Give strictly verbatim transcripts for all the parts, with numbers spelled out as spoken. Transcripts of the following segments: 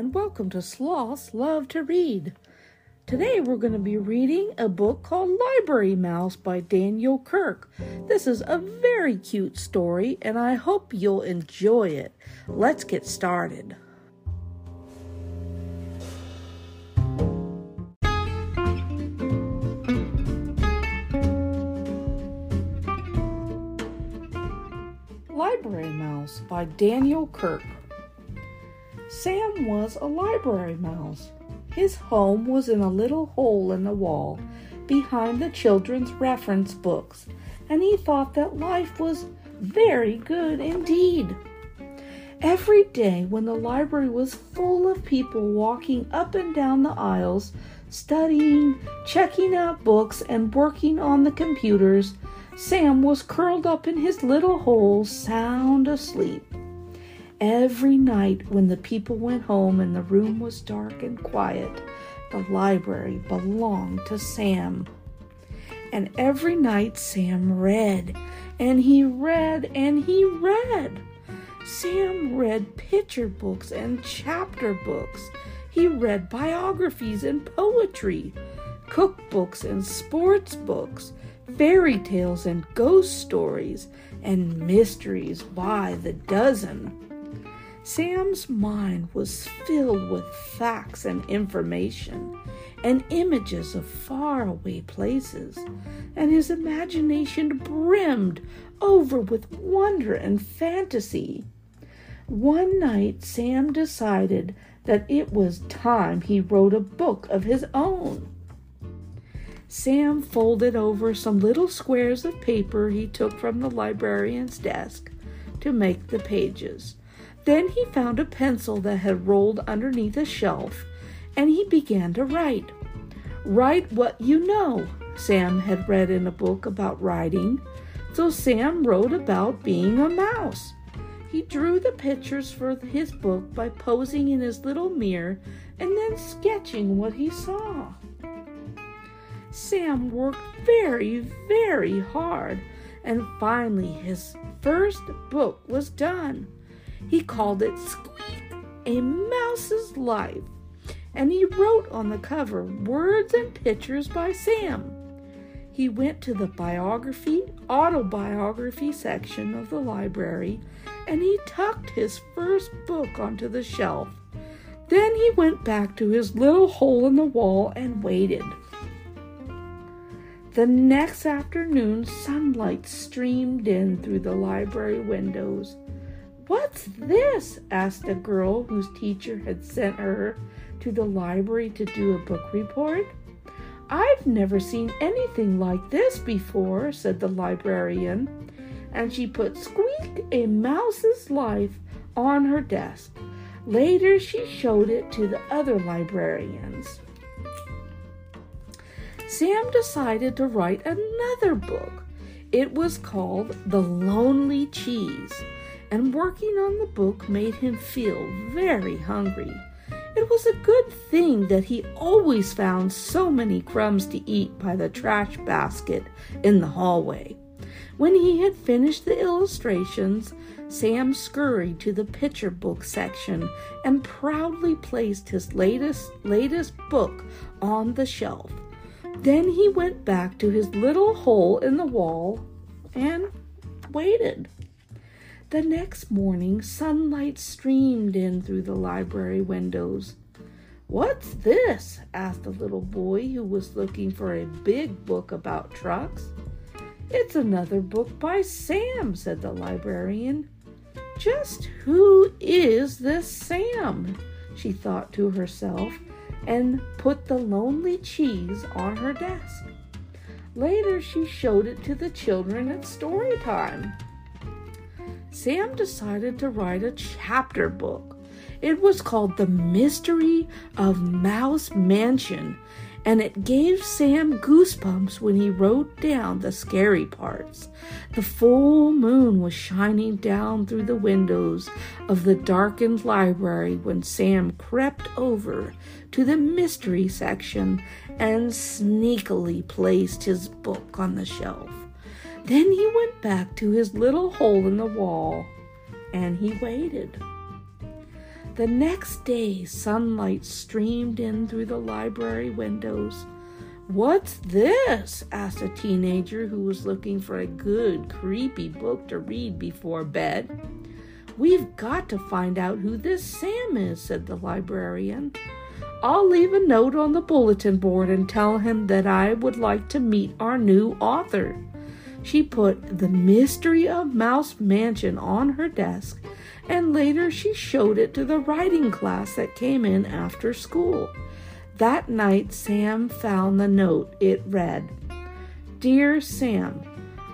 and welcome to Sloth's Love to Read. Today we're going to be reading a book called Library Mouse by Daniel Kirk. This is a very cute story and I hope you'll enjoy it. Let's get started. Library Mouse by Daniel Kirk. Sam was a library mouse. His home was in a little hole in the wall behind the children's reference books, and he thought that life was very good indeed. Every day when the library was full of people walking up and down the aisles, studying, checking out books, and working on the computers, Sam was curled up in his little hole, sound asleep. Every night when the people went home and the room was dark and quiet, the library belonged to Sam. And every night Sam read, and he read, and he read. Sam read picture books and chapter books. He read biographies and poetry, cookbooks and sports books, fairy tales and ghost stories, and mysteries by the dozen. Sam's mind was filled with facts and information and images of faraway places, and his imagination brimmed over with wonder and fantasy. One night, Sam decided that it was time he wrote a book of his own. Sam folded over some little squares of paper he took from the librarian's desk to make the pages. Then he found a pencil that had rolled underneath a shelf, and he began to write. Write what you know, Sam had read in a book about writing, so Sam wrote about being a mouse. He drew the pictures for his book by posing in his little mirror and then sketching what he saw. Sam worked very, very hard, and finally his first book was done. He called it Squeak, A Mouse's Life, and he wrote on the cover words and pictures by Sam. He went to the biography, autobiography section of the library, and he tucked his first book onto the shelf. Then he went back to his little hole in the wall and waited. The next afternoon, sunlight streamed in through the library windows. "What's this?" asked a girl whose teacher had sent her to the library to do a book report. "I've never seen anything like this before," said the librarian, and she put Squeak, A Mouse's Life on her desk. Later, she showed it to the other librarians. Sam decided to write another book. It was called The Lonely Cheese, and working on the book made him feel very hungry. It was a good thing that he always found so many crumbs to eat by the trash basket in the hallway. When he had finished the illustrations, Sam scurried to the picture book section and proudly placed his latest, latest book on the shelf. Then he went back to his little hole in the wall and waited. The next morning, sunlight streamed in through the library windows. "What's this?" asked a little boy who was looking for a big book about trucks. "It's another book by Sam," said the librarian. "Just who is this Sam?" she thought to herself, and put The Lonely Cheese on her desk. Later, she showed it to the children at story time. Sam decided to write a chapter book. It was called The Mystery of Mouse Mansion, and it gave Sam goosebumps when he wrote down the scary parts. The full moon was shining down through the windows of the darkened library when Sam crept over to the mystery section and sneakily placed his book on the shelf. Then he went back to his little hole in the wall, and he waited. The next day, sunlight streamed in through the library windows. "What's this?" asked a teenager who was looking for a good, creepy book to read before bed. "We've got to find out who this Sam is," said the librarian. "I'll leave a note on the bulletin board and tell him that I would like to meet our new author." She put The Mystery of Mouse Mansion on her desk, and later she showed it to the writing class that came in after school. That night, Sam found the note. It read, "Dear Sam,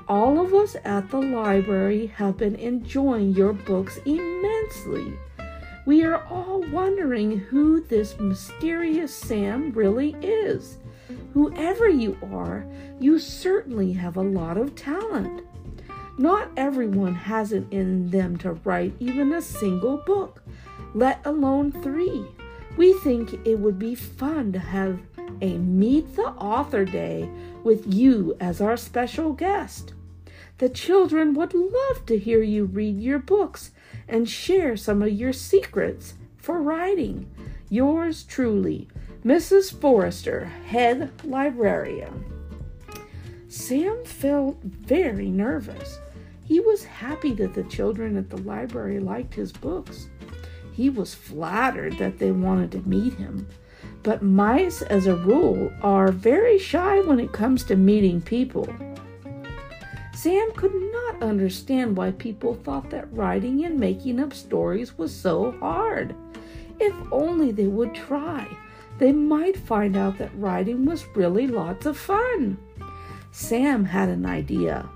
all of us at the library have been enjoying your books immensely. We are all wondering who this mysterious Sam really is. Whoever you are, you certainly have a lot of talent. Not everyone has it in them to write even a single book, let alone three. We think it would be fun to have a Meet the Author Day with you as our special guest. The children would love to hear you read your books and share some of your secrets for writing. Yours truly, Missus Forrester, Head Librarian." Sam felt very nervous. He was happy that the children at the library liked his books. He was flattered that they wanted to meet him. But mice, as a rule, are very shy when it comes to meeting people. Sam could not understand why people thought that writing and making up stories was so hard. If only they would try, they might find out that writing was really lots of fun. Sam had an idea.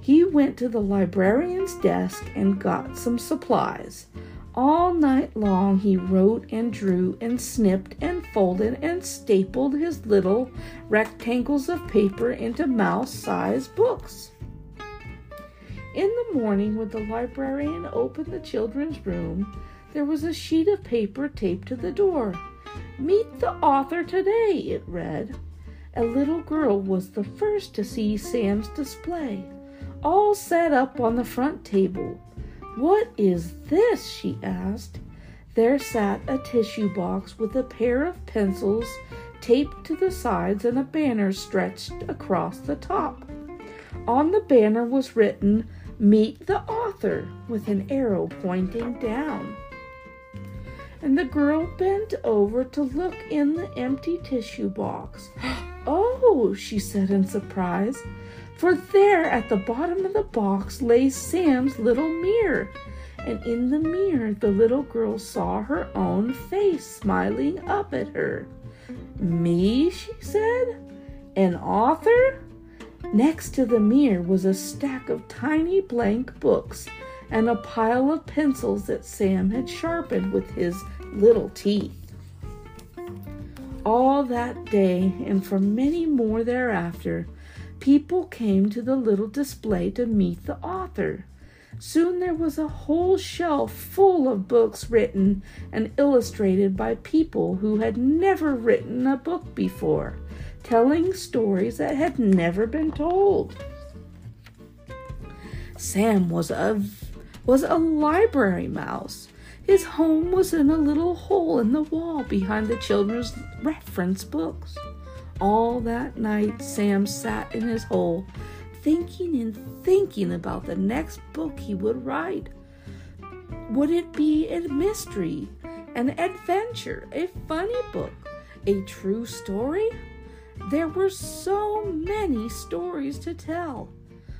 He went to the librarian's desk and got some supplies. All night long he wrote and drew and snipped and folded and stapled his little rectangles of paper into mouse-sized books. In the morning, when the librarian opened the children's room, there was a sheet of paper taped to the door. "Meet the author today," it read. A little girl was the first to see Sam's display, all set up on the front table. "What is this?" she asked. There sat a tissue box with a pair of pencils taped to the sides and a banner stretched across the top. On the banner was written, "Meet the Author," with an arrow pointing down. And the girl bent over to look in the empty tissue box. "Oh," she said in surprise. For there at the bottom of the box lay Sam's little mirror, and in the mirror the little girl saw her own face smiling up at her. "Me?" she said. "An author?" Next to the mirror was a stack of tiny blank books and a pile of pencils that Sam had sharpened with his little teeth. All that day, and for many more thereafter, people came to the little display to meet the author. Soon there was a whole shelf full of books written and illustrated by people who had never written a book before, telling stories that had never been told. Sam was a, was a library mouse. His home was in a little hole in the wall behind the children's reference books. All that night, Sam sat in his hole, thinking and thinking about the next book he would write. Would it be a mystery, an adventure, a funny book, a true story? There were so many stories to tell.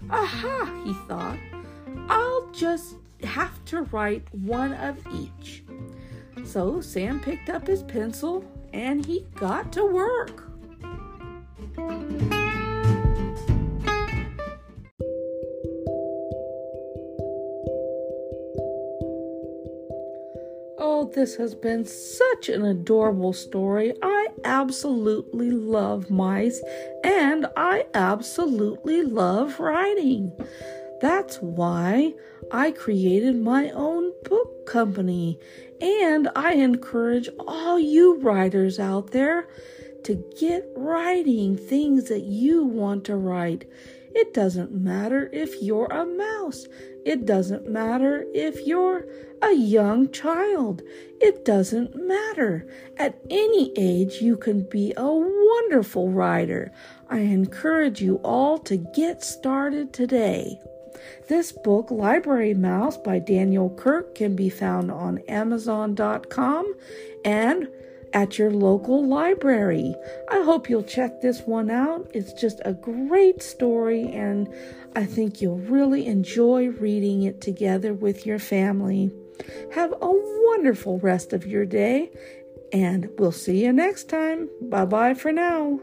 "Aha," he thought, "I'll just have to write one of each." So Sam picked up his pencil and he got to work. Oh, this has been such an adorable story. I absolutely love mice, and I absolutely love writing. That's why I created my own book company, and I encourage all you writers out there to get writing things that you want to write. It doesn't matter if you're a mouse. It doesn't matter if you're a young child. It doesn't matter. At any age, you can be a wonderful writer. I encourage you all to get started today. This book, Library Mouse by Daniel Kirk, can be found on Amazon dot com and at your local library. I hope you'll check this one out. It's just a great story, and I think you'll really enjoy reading it together with your family. Have a wonderful rest of your day, and we'll see you next time. Bye-bye for now.